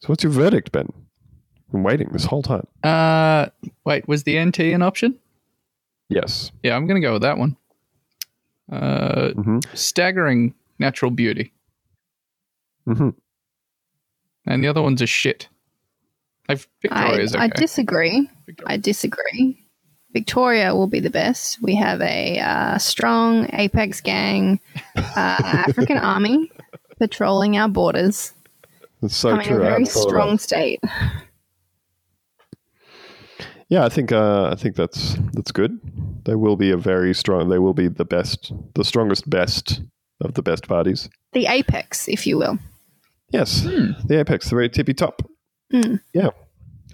So what's your verdict, Ben? I've been waiting this whole time. Uh, wait, was the N T an option? Yes. Yeah, I'm going to go with that one. Uh, mm-hmm. Staggering natural beauty. Mm-hmm. And the other one's a shit. I've, Victoria's I, okay. I disagree. Victoria. I disagree. Victoria will be the best. We have a uh, strong Apex gang uh, African army patrolling our borders. That's so true. A very strong state. Yeah, I think uh, I think that's that's good. They will be a very strong. They will be the best, the strongest, best of the best parties. The apex, if you will. Yes, hmm. the apex, the very tippy top. Hmm. Yeah,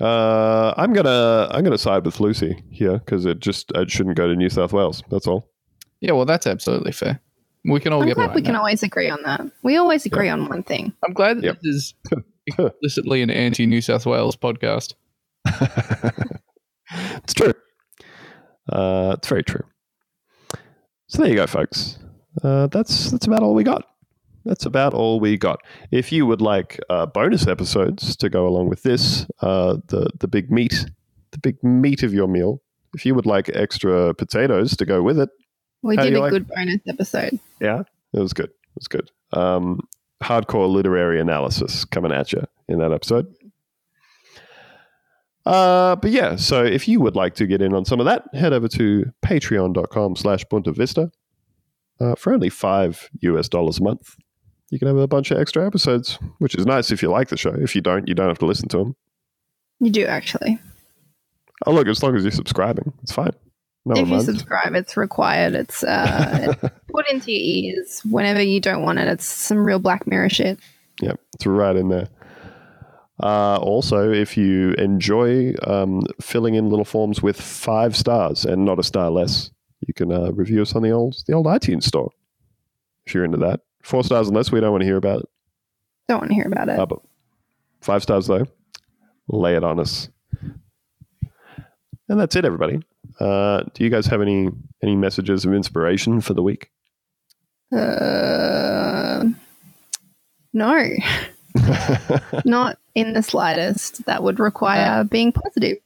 uh, I'm gonna I'm gonna side with Lucy here because it just it shouldn't go to New South Wales. That's all. Yeah, well, that's absolutely fair. We can all I'm get glad we can that. always agree on that. We always agree yeah. on one thing. I'm glad that yep. this is explicitly an anti-New South Wales podcast. It's true. Uh, it's very true. So there you go, folks. Uh, that's that's about all we got. That's about all we got. If you would like uh, bonus episodes to go along with this, uh, the the big meat, the big meat of your meal. If you would like extra potatoes to go with it. We How did a like good that? bonus episode. Yeah, it was good. It was good. Um, hardcore literary analysis coming at you in that episode. Uh, but yeah, so if you would like to get in on some of that, head over to patreon.com slash Buena Vista. Uh, for only five U S dollars a month, you can have a bunch of extra episodes, which is nice if you like the show. If you don't, you don't have to listen to them. You do, actually. Oh, look, as long as you're subscribing, it's fine. No if you mind. subscribe, it's required. It's, uh, it's put into your ears whenever you don't want it. It's some real Black Mirror shit. Yep, it's right in there. Uh, also, if you enjoy um, filling in little forms with five stars and not a star less, you can uh, review us on the old the old iTunes store if you're into that. Four stars and less, we don't want to hear about it. Don't want to hear about it. Uh, but five stars, though, lay it on us. And that's it, everybody. Uh, do you guys have any, any messages of inspiration for the week? Uh, no. Not in the slightest. That would require being positive.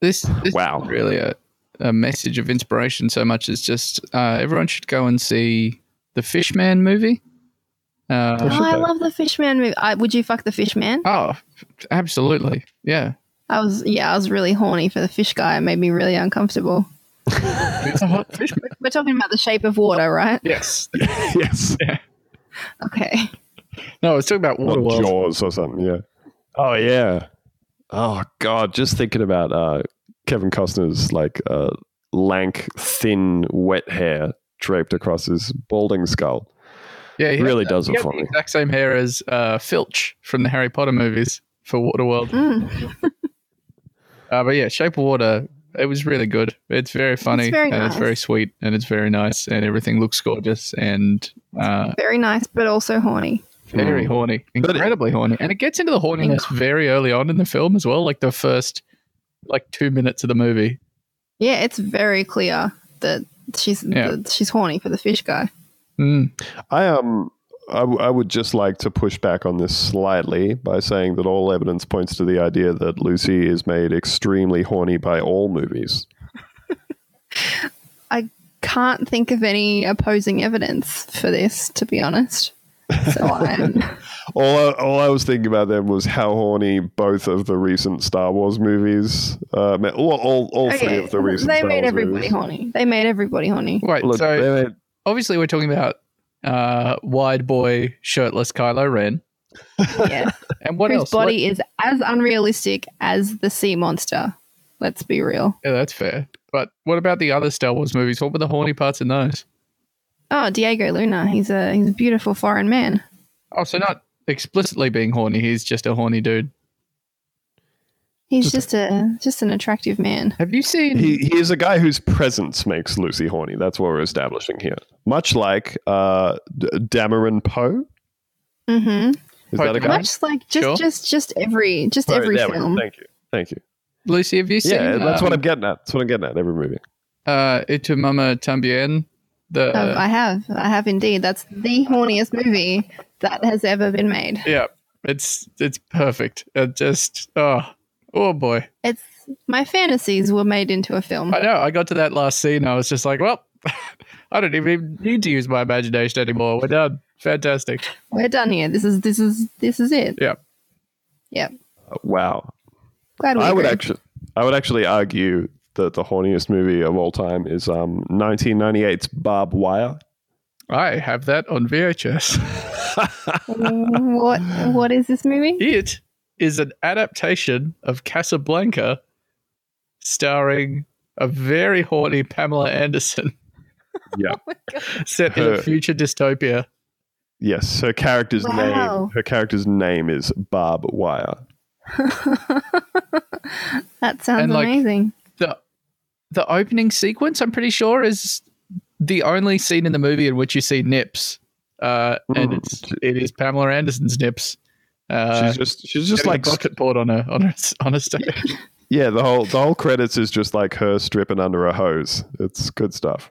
This, this wow. is really a, a message of inspiration so much as just uh, everyone should go and see the Fishman movie. Uh, oh, I love the Fishman movie. I, would you fuck the Fishman? Oh, absolutely. Yeah. I was yeah, I was really horny for the fish guy. It made me really uncomfortable. It's a hot fish. We're talking about The Shape of Water, right? Yes. Yes. Yeah. Okay. No, I was talking about Waterworld. Jaws or something, yeah. Oh yeah. Oh God, just thinking about uh, Kevin Costner's like uh, lank, thin, wet hair draped across his balding skull. Yeah, he really had, does uh, it he for me. Exact same hair as uh, Filch from the Harry Potter movies for Waterworld. Mm. Uh, but yeah, Shape of Water, it was really good. It's very funny it's very and nice. It's very sweet and it's very nice and everything looks gorgeous and... Uh, very nice but also horny. Very mm. horny. Incredibly it, horny. And it gets into the horniness inc- very early on in the film as well, like the first like two minutes of the movie. Yeah, it's very clear that she's yeah. that she's horny for the fish guy. Mm. I um I, w- I would just like to push back on this slightly by saying that all evidence points to the idea that Lucy is made extremely horny by all movies. I can't think of any opposing evidence for this, to be honest. So I'm... all, I, all I was thinking about then was how horny both of the recent Star Wars movies, uh, all, all, all okay. three of the recent they Star made Wars everybody movies. horny. They made everybody horny. Right, Look, so made... obviously we're talking about uh, wide boy, shirtless Kylo Ren. Yeah. And what Whose else? body what... is as unrealistic as the sea monster. Let's be real. Yeah, that's fair. But what about the other Star Wars movies? What were the horny parts in those? Oh, Diego Luna. He's a he's a beautiful foreign man. Oh, so not explicitly being horny. He's just a horny dude. He's just, just a just an attractive man. Have you seen? He, he is a guy whose presence makes Lucy horny. That's what we're establishing here. Much like uh, D- Dameron Poe. Mm-hmm. Is that a guy? Much like just sure. just just every just Poe, every film. Thank you, thank you. Lucy, have you seen? Yeah, that's um, what I'm getting at. That's what I'm getting at. Every movie. Uh, Et tu maman también. The, uh, um, I have. I have indeed. That's the horniest movie that has ever been made. Yeah. It's it's perfect. It just, oh, oh boy. It's my fantasies were made into a film. I know. I got to that last scene. I was just like, well, I don't even need to use my imagination anymore. We're done. Fantastic. We're done here. This is, this is, this is it. Yeah. Yeah. Uh, wow. Glad we I agree. would actually, I would actually argue that the horniest movie of all time is um, nineteen ninety-eight's Barb Wire. I have that on V H S. What? What is this movie? It is an adaptation of Casablanca starring a very horny Pamela Anderson. Yeah. Oh my God. Set her, in a future dystopia. Yes. Her character's wow. name her character's name is Barb Wire. That sounds and, like, amazing. The The opening sequence, I'm pretty sure, is the only scene in the movie in which you see nips, uh, mm. and it's, it is Pamela Anderson's nips. Uh, she's just she's just like bucket board on her on her on her stage. Yeah, the whole the whole credits is just like her stripping under a hose. It's good stuff.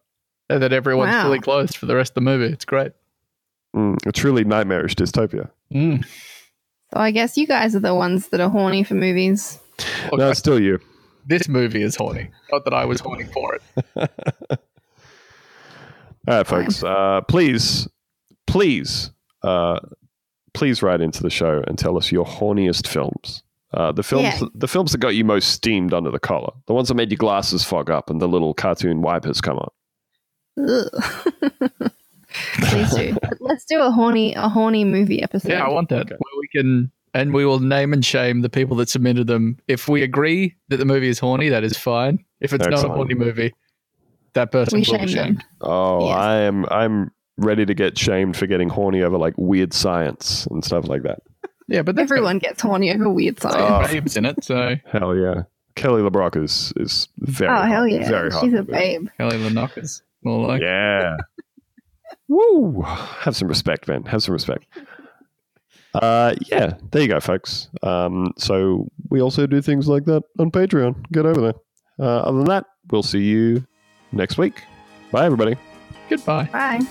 And that everyone's wow. fully clothed for the rest of the movie. It's great. Mm, a truly nightmarish dystopia. Mm. So I guess you guys are the ones that are horny for movies. Okay. No, it's still you. This movie is horny. Not that I was horny for it. All right, folks. Uh, please, please, uh, please write into the show and tell us your horniest films. Uh, the films, yeah. the films that got you most steamed under the collar. The ones that made your glasses fog up and the little cartoon wipers come on. Please do. Let's do a horny, a horny movie episode. Yeah, I want that. Okay. Where we can. And we will name and shame the people that submitted them. If we agree that the movie is horny, that is fine. If it's Excellent. not a horny movie, that person we will be shamed. Them. Oh, yes. I am I'm ready to get shamed for getting horny over like weird science and stuff like that. Yeah, but everyone gets horny over weird science. Oh, babe's in it, so hell yeah. Kelly LeBrock is is very oh hell yeah, very she's a babe. Kelly LeBrock is more like yeah. Woo! Have some respect, man. Have some respect. Uh, yeah, there you go, folks. Um, so we also do things like that on Patreon. Get over there. Uh, other than that, we'll see you next week. Bye, everybody. Goodbye. Bye.